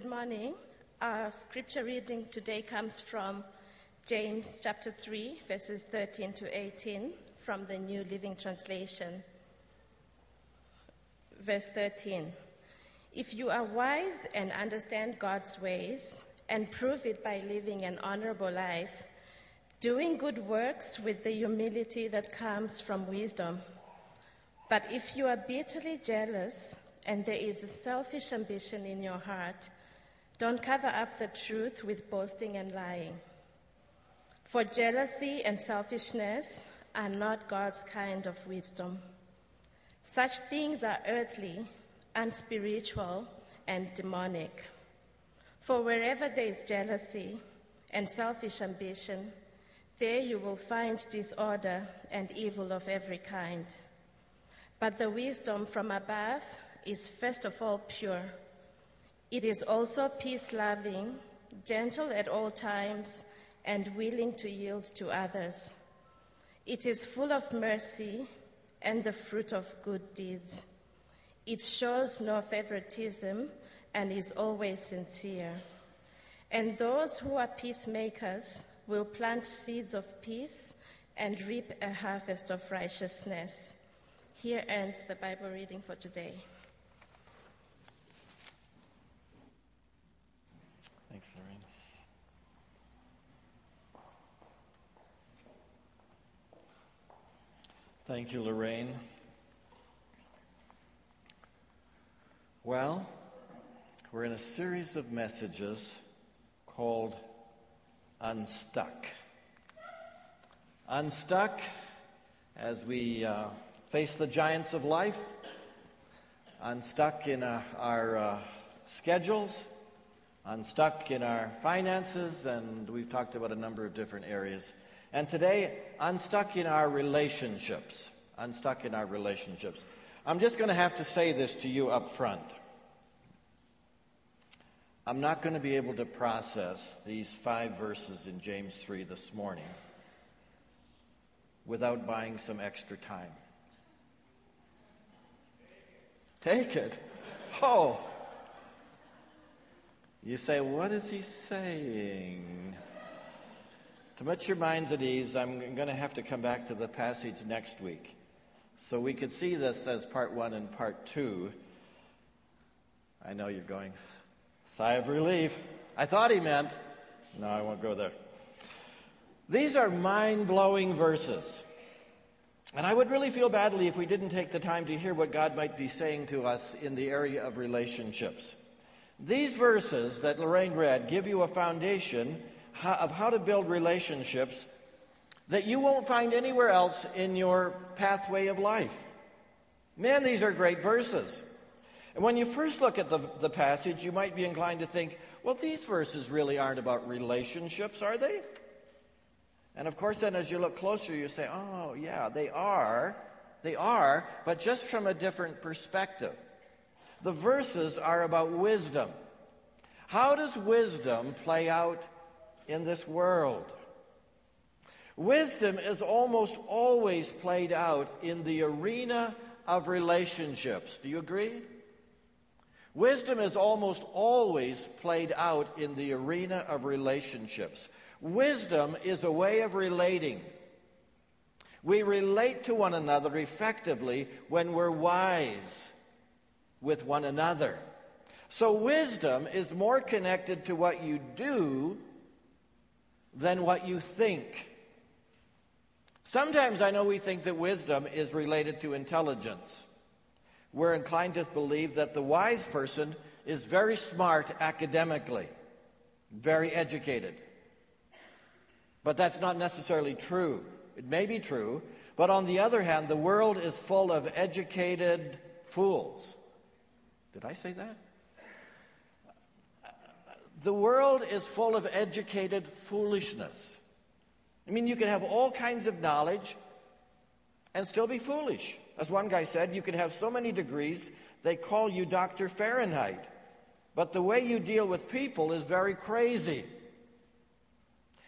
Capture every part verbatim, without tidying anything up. Good morning. Our scripture reading today comes from James chapter three, verses thirteen to eighteen, from the New Living Translation. Verse thirteen, if you are wise and understand God's ways and prove it by living an honorable life, doing good works with the humility that comes from wisdom. But if you are bitterly jealous and there is a selfish ambition in your heart, don't cover up the truth with boasting and lying. For jealousy and selfishness are not God's kind of wisdom. Such things are earthly, unspiritual, and demonic. For wherever there is jealousy and selfish ambition, there you will find disorder and evil of every kind. But the wisdom from above is first of all pure. It is also peace-loving, gentle at all times, and willing to yield to others. It is full of mercy and the fruit of good deeds. It shows no favoritism and is always sincere. And those who are peacemakers will plant seeds of peace and reap a harvest of righteousness. Here ends the Bible reading for today. Thanks, Lorraine. Thank you, Lorraine. Well, we're in a series of messages called Unstuck. Unstuck as we uh, face the giants of life, unstuck in uh, our uh, schedules, unstuck in our finances, and we've talked about a number of different areas. And today, unstuck in our relationships. Unstuck in our relationships. I'm just going to have to say this to you up front. I'm not going to be able to process these five verses in James three this morning without buying some extra time. Take it. Oh! You say, what is he saying? To put your minds at ease, I'm going to have to come back to the passage next week. So we could see this as part one and part two. I know you're going, sigh of relief. I thought he meant, no, I won't go there. These are mind-blowing verses. And I would really feel badly if we didn't take the time to hear what God might be saying to us in the area of relationships. These verses that Lorraine read give you a foundation of how to build relationships that you won't find anywhere else in your pathway of life. Man, these are great verses. And when you first look at the, the passage, you might be inclined to think, well, these verses really aren't about relationships, are they? And of course, then as you look closer, you say, oh, yeah, they are. They are, but just from a different perspective. The verses are about wisdom. How does wisdom play out in this world? Wisdom is almost always played out in the arena of relationships. Do you agree? Wisdom is almost always played out in the arena of relationships. Wisdom is a way of relating. We relate to one another effectively when we're wise with one another. So wisdom is more connected to what you do than what you think. Sometimes I know we think that wisdom is related to intelligence. We're inclined to believe that the wise person is very smart academically, very educated. But that's not necessarily true. It may be true, but on the other hand, the world is full of educated fools. Did I say that? The world is full of educated foolishness. I mean, you can have all kinds of knowledge and still be foolish. As one guy said, you can have so many degrees, they call you Doctor Fahrenheit. But the way you deal with people is very crazy.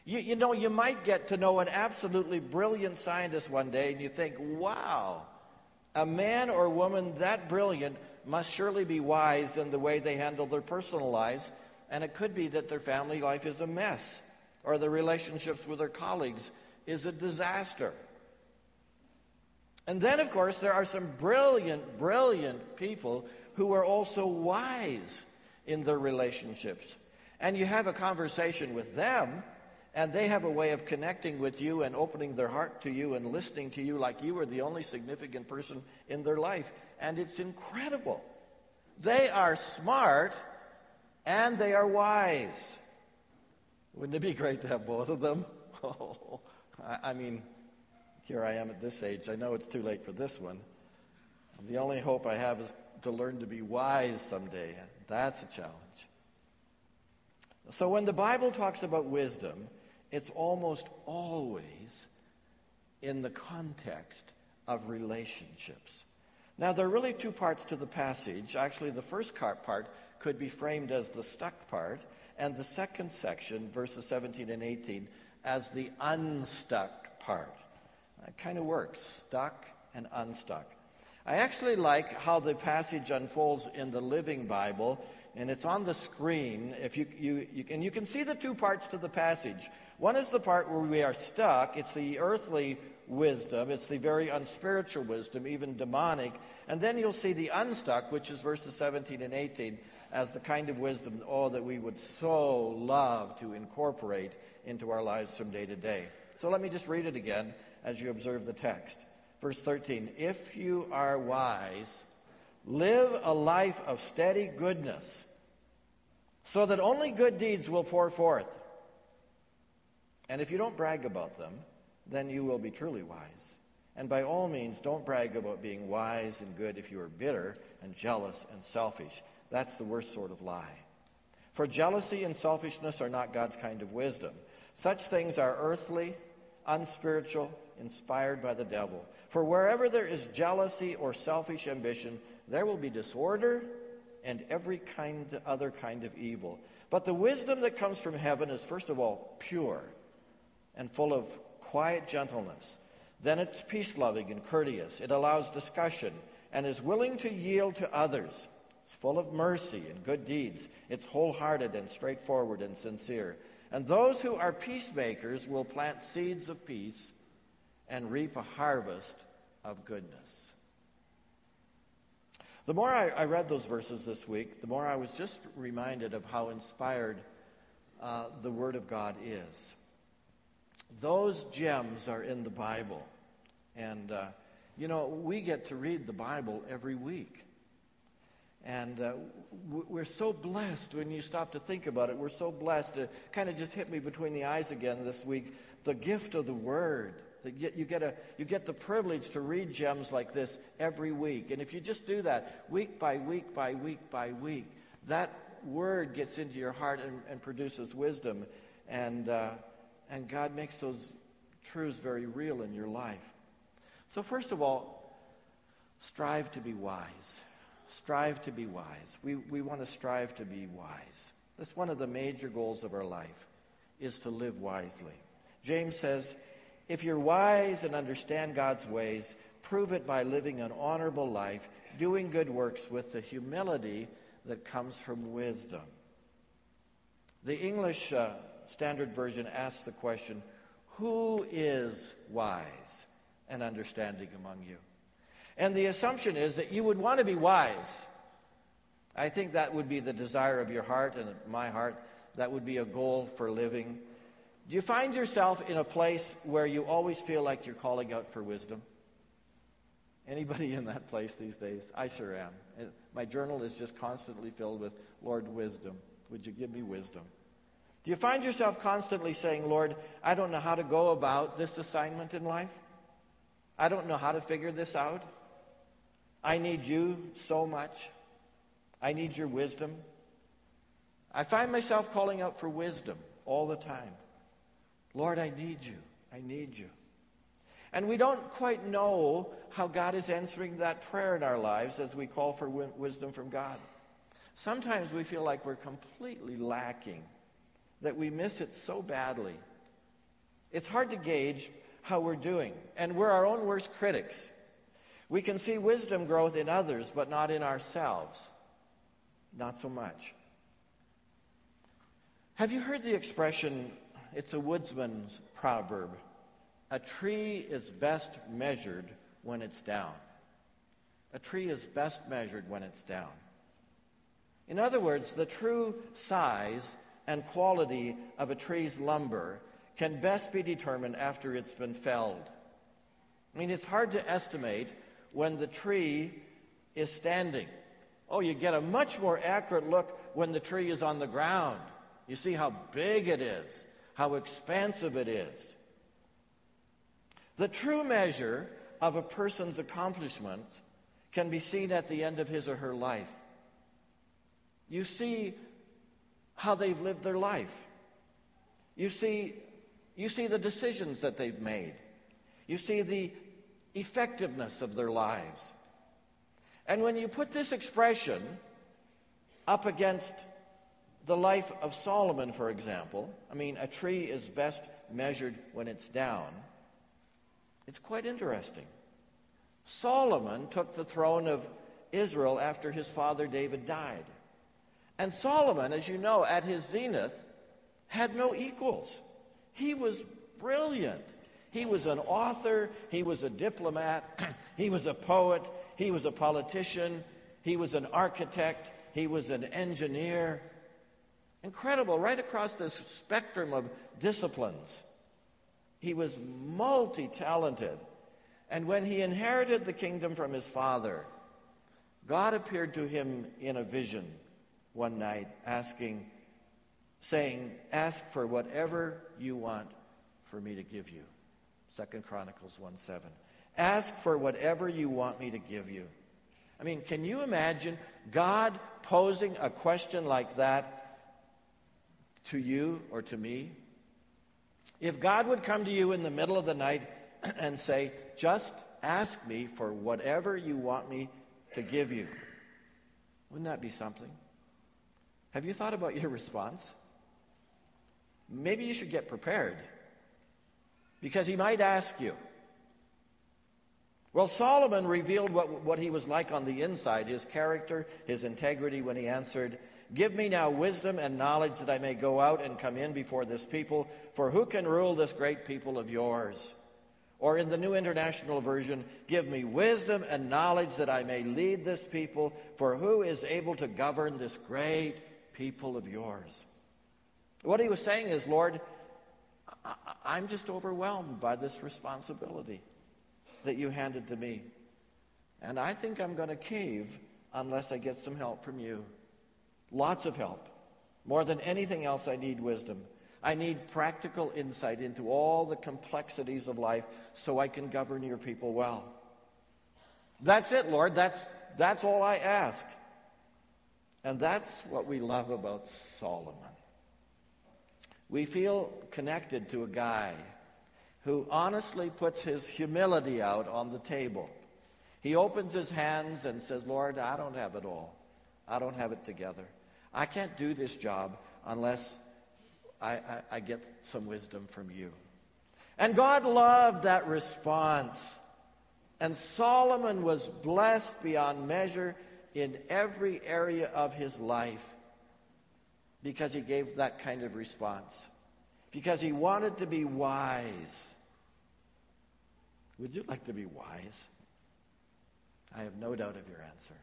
You, you know, you might get to know an absolutely brilliant scientist one day, and you think, wow, a man or woman that brilliant must surely be wise in the way they handle their personal lives, and it could be that their family life is a mess, or their relationships with their colleagues is a disaster. And then, of course, there are some brilliant, brilliant people who are also wise in their relationships. And you have a conversation with them, and they have a way of connecting with you and opening their heart to you and listening to you like you were the only significant person in their life. And it's incredible. They are smart and they are wise. Wouldn't it be great to have both of them? Oh, I mean, here I am at this age. I know it's too late for this one. The only hope I have is to learn to be wise someday. That's a challenge. So when the Bible talks about wisdom, it's almost always in the context of relationships. Now, there are really two parts to the passage. Actually, the first part could be framed as the stuck part, and the second section, verses seventeen and eighteen, as the unstuck part. It kind of works, stuck and unstuck. I actually like how the passage unfolds in the Living Bible, and it's on the screen. If you, you, you, and you can see the two parts to the passage. One is the part where we are stuck. It's the earthly wisdom. It's the very unspiritual wisdom, even demonic. And then you'll see the unstuck, which is verses seventeen and eighteen, as the kind of wisdom, oh, that we would so love to incorporate into our lives from day to day. So let me just read it again as you observe the text. Verse thirteen, if you are wise, live a life of steady goodness, so that only good deeds will pour forth. And if you don't brag about them, then you will be truly wise. And by all means, don't brag about being wise and good if you are bitter and jealous and selfish. That's the worst sort of lie. For jealousy and selfishness are not God's kind of wisdom. Such things are earthly, unspiritual, inspired by the devil. For wherever there is jealousy or selfish ambition, there will be disorder and every kind, other kind of evil. But the wisdom that comes from heaven is first of all pure and full of quiet gentleness. Then it's peace-loving and courteous. It allows discussion and is willing to yield to others. It's full of mercy and good deeds. It's wholehearted and straightforward and sincere. And those who are peacemakers will plant seeds of peace and reap a harvest of goodness. The more I, I read those verses this week, the more I was just reminded of how inspired uh, the Word of God is. Those gems are in the Bible. And, uh, you know, we get to read the Bible every week. And uh, we're so blessed when you stop to think about it. We're so blessed. It kind of just hit me between the eyes again this week. The gift of the Word. You get, a, you get the privilege to read gems like this every week. And if you just do that week by week by week by week, that Word gets into your heart and, and produces wisdom. And, uh, and God makes those truths very real in your life. So first of all, strive to be wise. Strive to be wise. We, we want to strive to be wise. That's one of the major goals of our life, is to live wisely. James says, if you're wise and understand God's ways, prove it by living an honorable life, doing good works with the humility that comes from wisdom. The English uh, Standard Version asks the question, who is wise and understanding among you? And the assumption is that you would want to be wise. I think that would be the desire of your heart and my heart. That would be a goal for living. Do you find yourself in a place where you always feel like you're calling out for wisdom? Anybody in that place these days? I sure am. My journal is just constantly filled with, Lord, wisdom. Would you give me wisdom? Do you find yourself constantly saying, Lord, I don't know how to go about this assignment in life. I don't know how to figure this out. I need you so much. I need your wisdom. I find myself calling out for wisdom all the time. Lord, I need you. I need you. And we don't quite know how God is answering that prayer in our lives as we call for w- wisdom from God. Sometimes we feel like we're completely lacking, that we miss it so badly. It's hard to gauge how we're doing, and we're our own worst critics. We can see wisdom growth in others, but not in ourselves. Not so much. Have you heard the expression, it's a woodsman's proverb, a tree is best measured when it's down. A tree is best measured when it's down. In other words, the true size and quality of a tree's lumber can best be determined after it's been felled. I mean, it's hard to estimate when the tree is standing. Oh, you get a much more accurate look when the tree is on the ground. You see how big it is, how expansive it is. The true measure of a person's accomplishment can be seen at the end of his or her life. You see how they've lived their life. You see, you see the decisions that they've made. You see the effectiveness of their lives. And when you put this expression up against the life of Solomon, for example, I mean, a tree is best measured when it's down, it's quite interesting. Solomon took the throne of Israel after his father David died. And Solomon, as you know, at his zenith, had no equals. He was brilliant. He was an author. He was a diplomat. He was a poet. He was a politician. He was an architect. He was an engineer. Incredible, right across this spectrum of disciplines. He was multi-talented. And when he inherited the kingdom from his father, God appeared to him in a vision one night, asking, saying, ask for whatever you want for me to give you. Second Chronicles one seven. Ask for whatever you want me to give you. I mean, can you imagine God posing a question like that to you or to me? If God would come to you in the middle of the night and say, just ask me for whatever you want me to give you, wouldn't that be something? Have you thought about your response? Maybe you should get prepared, because he might ask you. Well, Solomon revealed what, what he was like on the inside, his character, his integrity, when he answered, give me now wisdom and knowledge that I may go out and come in before this people, for who can rule this great people of yours? Or in the New International Version, give me wisdom and knowledge that I may lead this people, for who is able to govern this great people of yours? What he was saying is, Lord, I'm just overwhelmed by this responsibility that you handed to me. And I think I'm going to cave unless I get some help from you. Lots of help. More than anything else, I need wisdom. I need practical insight into all the complexities of life so I can govern your people well. That's it, Lord. That's, that's all I ask. And that's what we love about Solomon. We feel connected to a guy who honestly puts his humility out on the table. He opens his hands and says, Lord, I don't have it all. I don't have it together. I can't do this job unless I, I, I get some wisdom from you. And God loved that response. And Solomon was blessed beyond measure in every area of his life, because he gave that kind of response. Because he wanted to be wise. Would you like to be wise? I have no doubt of your answer.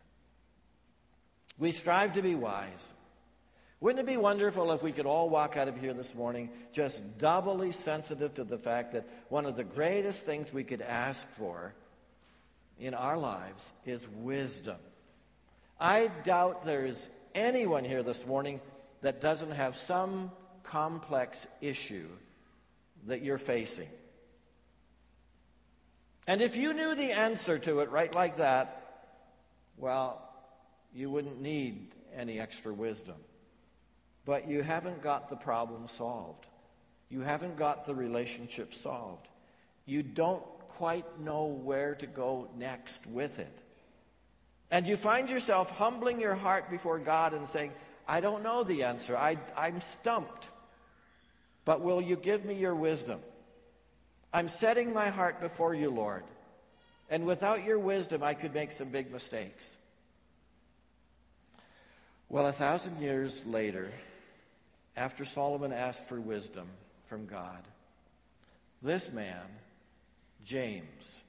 We strive to be wise. Wouldn't it be wonderful if we could all walk out of here this morning just doubly sensitive to the fact that one of the greatest things we could ask for in our lives is wisdom? I doubt there is anyone here this morning that doesn't have some complex issue that you're facing. And if you knew the answer to it right like that, well, you wouldn't need any extra wisdom. But you haven't got the problem solved. You haven't got the relationship solved. You don't quite know where to go next with it. And you find yourself humbling your heart before God and saying, I don't know the answer. I, I'm stumped. But will you give me your wisdom? I'm setting my heart before you, Lord. And without your wisdom, I could make some big mistakes. Well, a thousand years later, after Solomon asked for wisdom from God, this man, James,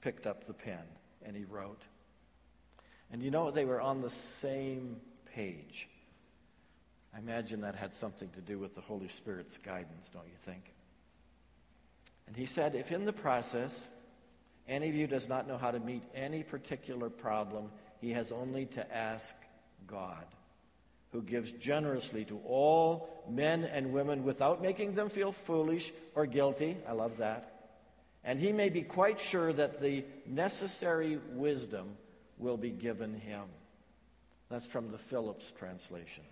picked up the pen and he wrote. And you know, they were on the same page. I imagine that had something to do with the Holy Spirit's guidance, don't you think? And he said, if in the process, any of you does not know how to meet any particular problem, he has only to ask God, who gives generously to all men and women without making them feel foolish or guilty. I love that. And he may be quite sure that the necessary wisdom will be given him. That's from the Phillips translation.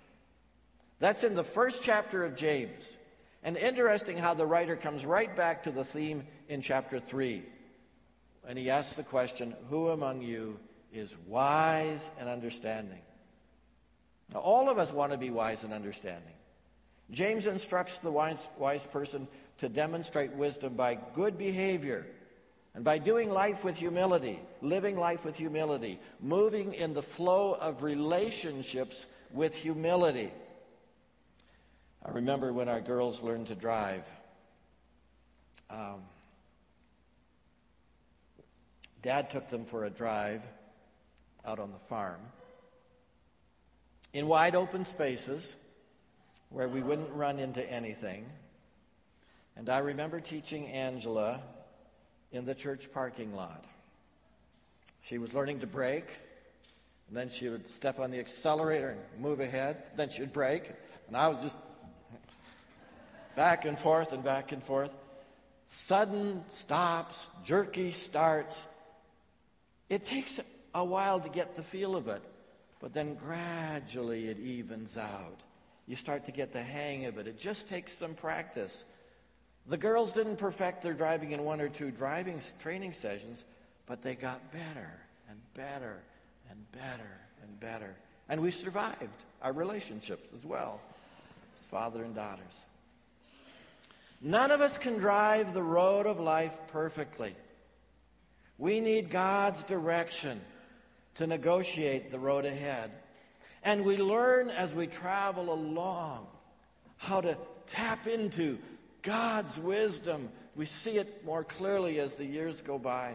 That's in the first chapter of James. And interesting how the writer comes right back to the theme in chapter three. And he asks the question, who among you is wise and understanding? Now, all of us want to be wise and understanding. James instructs the wise, wise person to demonstrate wisdom by good behavior and by doing life with humility, living life with humility, moving in the flow of relationships with humility. I remember when our girls learned to drive. Um, Dad took them for a drive out on the farm in wide open spaces where we wouldn't run into anything. And I remember teaching Angela in the church parking lot. She was learning to brake, and then she would step on the accelerator and move ahead. Then she would brake, and I was just back and forth and back and forth. Sudden stops, jerky starts. It takes a while to get the feel of it, but then gradually it evens out. You start to get the hang of it. It just takes some practice. The girls didn't perfect their driving in one or two driving training sessions, but they got better and better and better and better. And we survived our relationships as well, as father and daughters. None of us can drive the road of life perfectly. We need God's direction to negotiate the road ahead. And we learn as we travel along how to tap into God's wisdom. We see it more clearly as the years go by.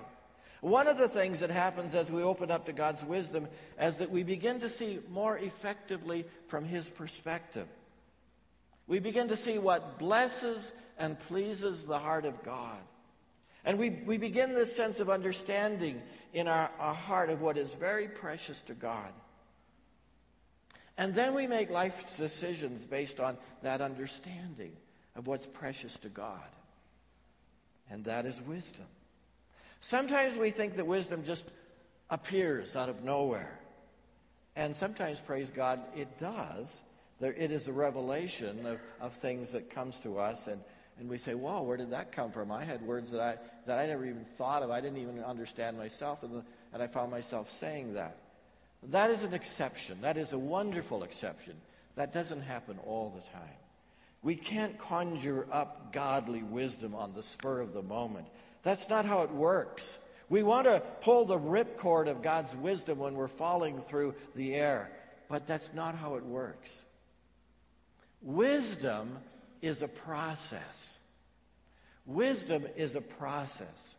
One of the things that happens as we open up to God's wisdom is that we begin to see more effectively from His perspective. We begin to see what blesses and pleases the heart of God. And we, we begin this sense of understanding in our, our heart of what is very precious to God. And then we make life decisions based on that understanding of what's precious to God. And that is wisdom. Sometimes we think that wisdom just appears out of nowhere. And sometimes, praise God, it does. There, it is a revelation of, of things that comes to us, and, and we say, wow, where did that come from? I had words that I that I never even thought of. I didn't even understand myself, and, the, and I found myself saying that. That is an exception. That is a wonderful exception. That doesn't happen all the time. We can't conjure up godly wisdom on the spur of the moment. That's not how it works. We want to pull the ripcord of God's wisdom when we're falling through the air, but that's not how it works. Wisdom is a process. Wisdom is a process.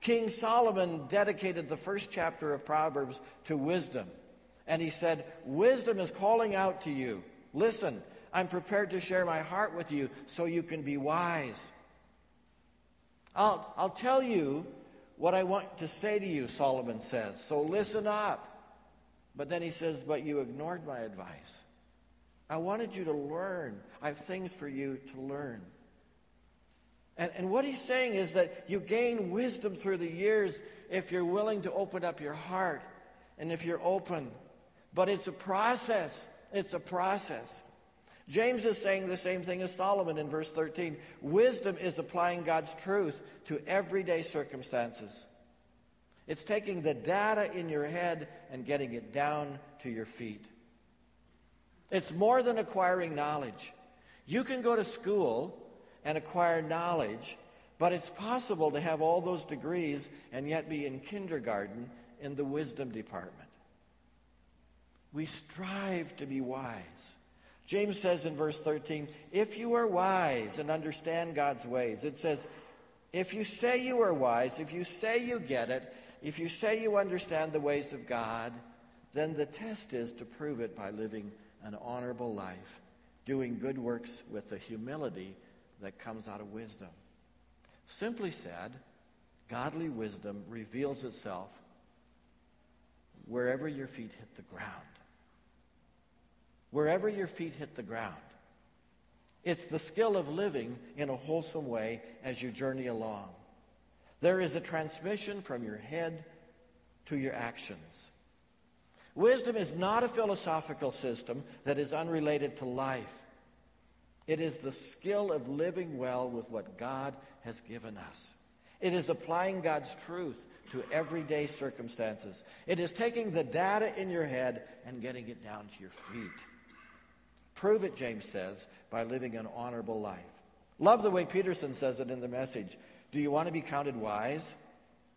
King Solomon dedicated the first chapter of Proverbs to wisdom. And he said, wisdom is calling out to you. Listen, I'm prepared to share my heart with you so you can be wise. I'll, I'll tell you what I want to say to you, Solomon says. So listen up. But then he says, but you ignored my advice. I wanted you to learn. I have things for you to learn. And, and what he's saying is that you gain wisdom through the years if you're willing to open up your heart and if you're open. But it's a process. It's a process. James is saying the same thing as Solomon in verse thirteen. Wisdom is applying God's truth to everyday circumstances. It's taking the data in your head and getting it down to your feet. It's more than acquiring knowledge. You can go to school and acquire knowledge, But it's possible to have all those degrees and yet be in kindergarten in the wisdom department. We strive to be wise. James says in verse thirteen, if you are wise and understand God's ways, it says, if you say you are wise, if you say you get it, if you say you understand the ways of God, then the test is to prove it by living an honorable life, doing good works with the humility that comes out of wisdom. Simply said, godly wisdom reveals itself wherever your feet hit the ground. Wherever your feet hit the ground. It's the skill of living in a wholesome way as you journey along. There is a transmission from your head to your actions. Wisdom is not a philosophical system that is unrelated to life. It is the skill of living well with what God has given us. It is applying God's truth to everyday circumstances. It is taking the data in your head and getting it down to your feet. Prove it, James says, by living an honorable life. Love the way Peterson says it in The Message. Do you want to be counted wise?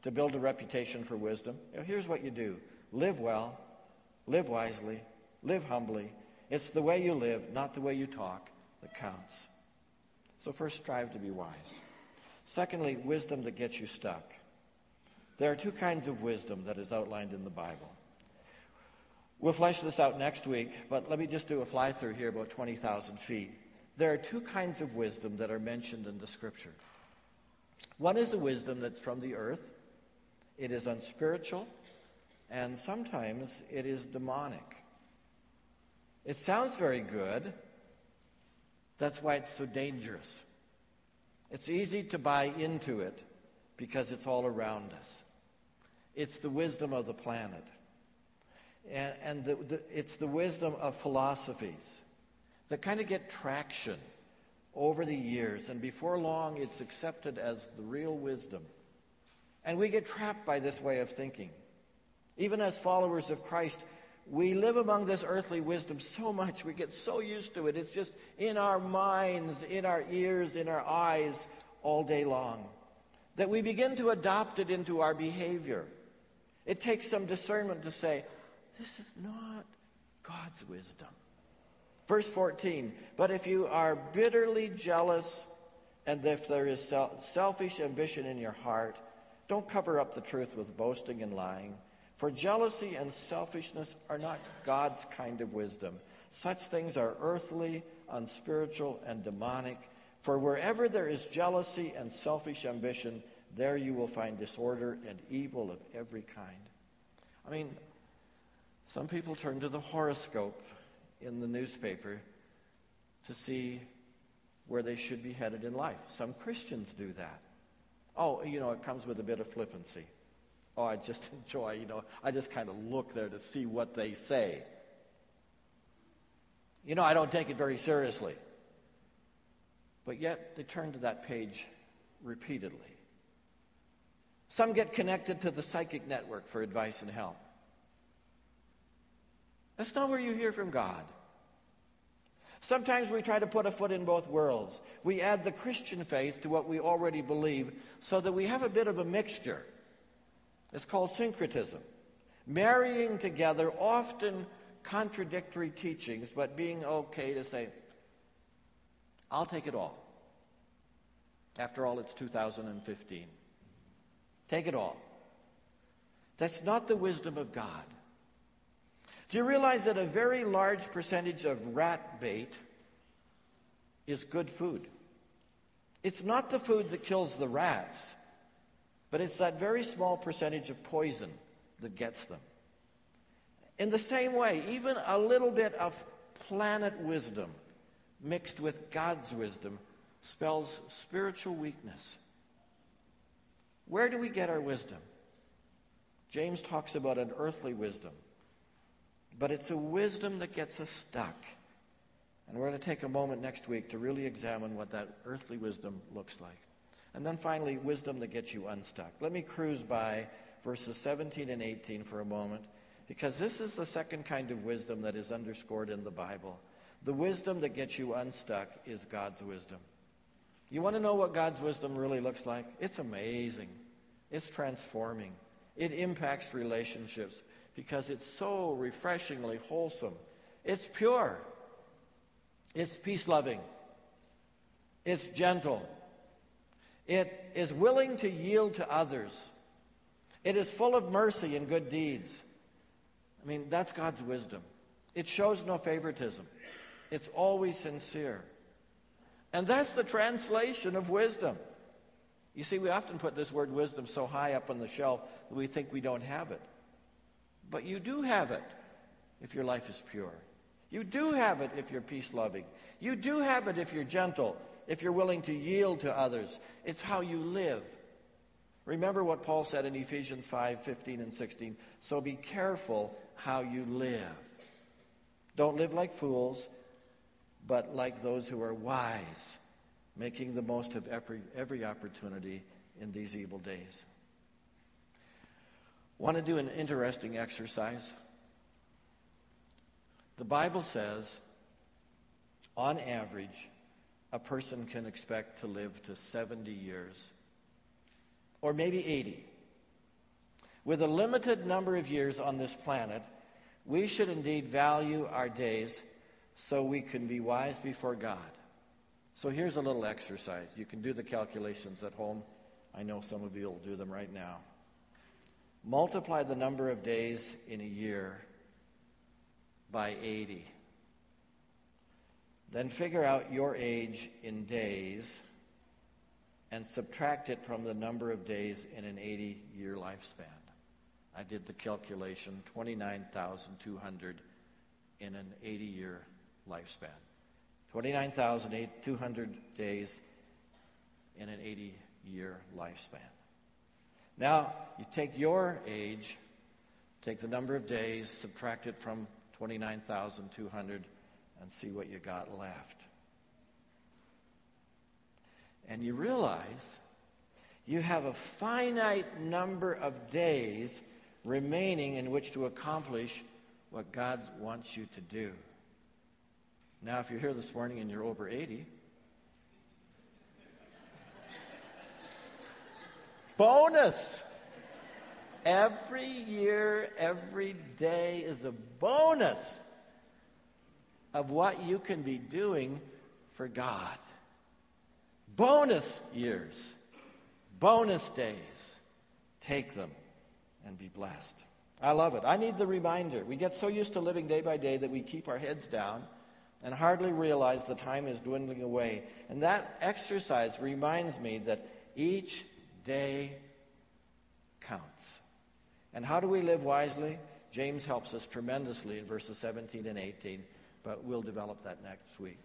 To build a reputation for wisdom? You know, here's what you do. Live well, live wisely, live humbly. It's the way you live, not the way you talk, that counts. So first, strive to be wise. Secondly, wisdom that gets you stuck. There are two kinds of wisdom that is outlined in the Bible. We'll flesh this out next week, but let me just do a fly-through here about twenty thousand feet. There are two kinds of wisdom that are mentioned in the Scripture. One is the wisdom that's from the earth. It is unspiritual, and sometimes it is demonic. It sounds very good. That's why it's so dangerous. It's easy to buy into it because it's all around us. It's the wisdom of the planet. And, and the, the, it's the wisdom of philosophies that kind of get traction over the years. And before long, it's accepted as the real wisdom. And we get trapped by this way of thinking. Even as followers of Christ, we live among this earthly wisdom so much. We get so used to it. It's just in our minds, in our ears, in our eyes all day long that we begin to adopt it into our behavior. It takes some discernment to say, this is not God's wisdom. Verse fourteen, but if you are bitterly jealous and if there is selfish ambition in your heart, don't cover up the truth with boasting and lying. For jealousy and selfishness are not God's kind of wisdom. Such things are earthly, unspiritual, and demonic. For wherever there is jealousy and selfish ambition, there you will find disorder and evil of every kind. I mean, some people turn to the horoscope in the newspaper to see where they should be headed in life. Some Christians do that. Oh, you know, it comes with a bit of flippancy. Oh, I just enjoy, you know, I just kind of look there to see what they say. You know, I don't take it very seriously. But yet, they turn to that page repeatedly. Some get connected to the psychic network for advice and help. That's not where you hear from God. Sometimes we try to put a foot in both worlds. We add the Christian faith to what we already believe so that we have a bit of a mixture. It's called syncretism, marrying together often contradictory teachings, but being okay to say, I'll take it all. After all, it's two thousand fifteen. Take it all. That's not the wisdom of God. Do you realize that a very large percentage of rat bait is good food? It's not the food that kills the rats. But it's that very small percentage of poison that gets them. In the same way, even a little bit of planet wisdom mixed with God's wisdom spells spiritual weakness. Where do we get our wisdom? James talks about an earthly wisdom. But it's a wisdom that gets us stuck. And we're going to take a moment next week to really examine what that earthly wisdom looks like. And then finally, wisdom that gets you unstuck. Let me cruise by verses seventeen and eighteen for a moment, because this is the second kind of wisdom that is underscored in the Bible. The wisdom that gets you unstuck is God's wisdom. You want to know what God's wisdom really looks like? It's amazing. It's transforming. It impacts relationships because it's so refreshingly wholesome. It's pure. It's peace-loving. It's gentle. It is willing to yield to others. It is full of mercy and good deeds. I mean, that's God's wisdom. It shows no favoritism. It's always sincere. And that's the translation of wisdom. You see, we often put this word wisdom so high up on the shelf that we think we don't have it. But you do have it if your life is pure. You do have it if you're peace-loving. You do have it if you're gentle, if you're willing to yield to others. It's how you live. Remember what Paul said in Ephesians five, fifteen, and sixteen. So be careful how you live. Don't live like fools, but like those who are wise, making the most of every, every opportunity in these evil days. Want to do an interesting exercise? The Bible says, on average, a person can expect to live to seventy years, or maybe eighty. With a limited number of years on this planet, we should indeed value our days so we can be wise before God. So here's a little exercise. You can do the calculations at home. I know some of you will do them right now. Multiply the number of days in a year by eighty. Then figure out your age in days and subtract it from the number of days in an eighty-year lifespan. I did the calculation, twenty-nine thousand two hundred in an eighty-year lifespan. twenty-nine thousand two hundred days in an eighty-year lifespan. Now, you take your age, take the number of days, subtract it from twenty-nine thousand two hundred, and see what you got left. And you realize you have a finite number of days remaining in which to accomplish what God wants you to do. Now, if you're here this morning and you're over eighty, bonus! Every year, every day is a bonus of what you can be doing for God. Bonus years, bonus days. Take them and be blessed. I love it. I need the reminder. We get so used to living day by day that we keep our heads down and hardly realize the time is dwindling away. And that exercise reminds me that each day counts. And how do we live wisely? James helps us tremendously in verses seventeen and eighteen, but we'll develop that next week.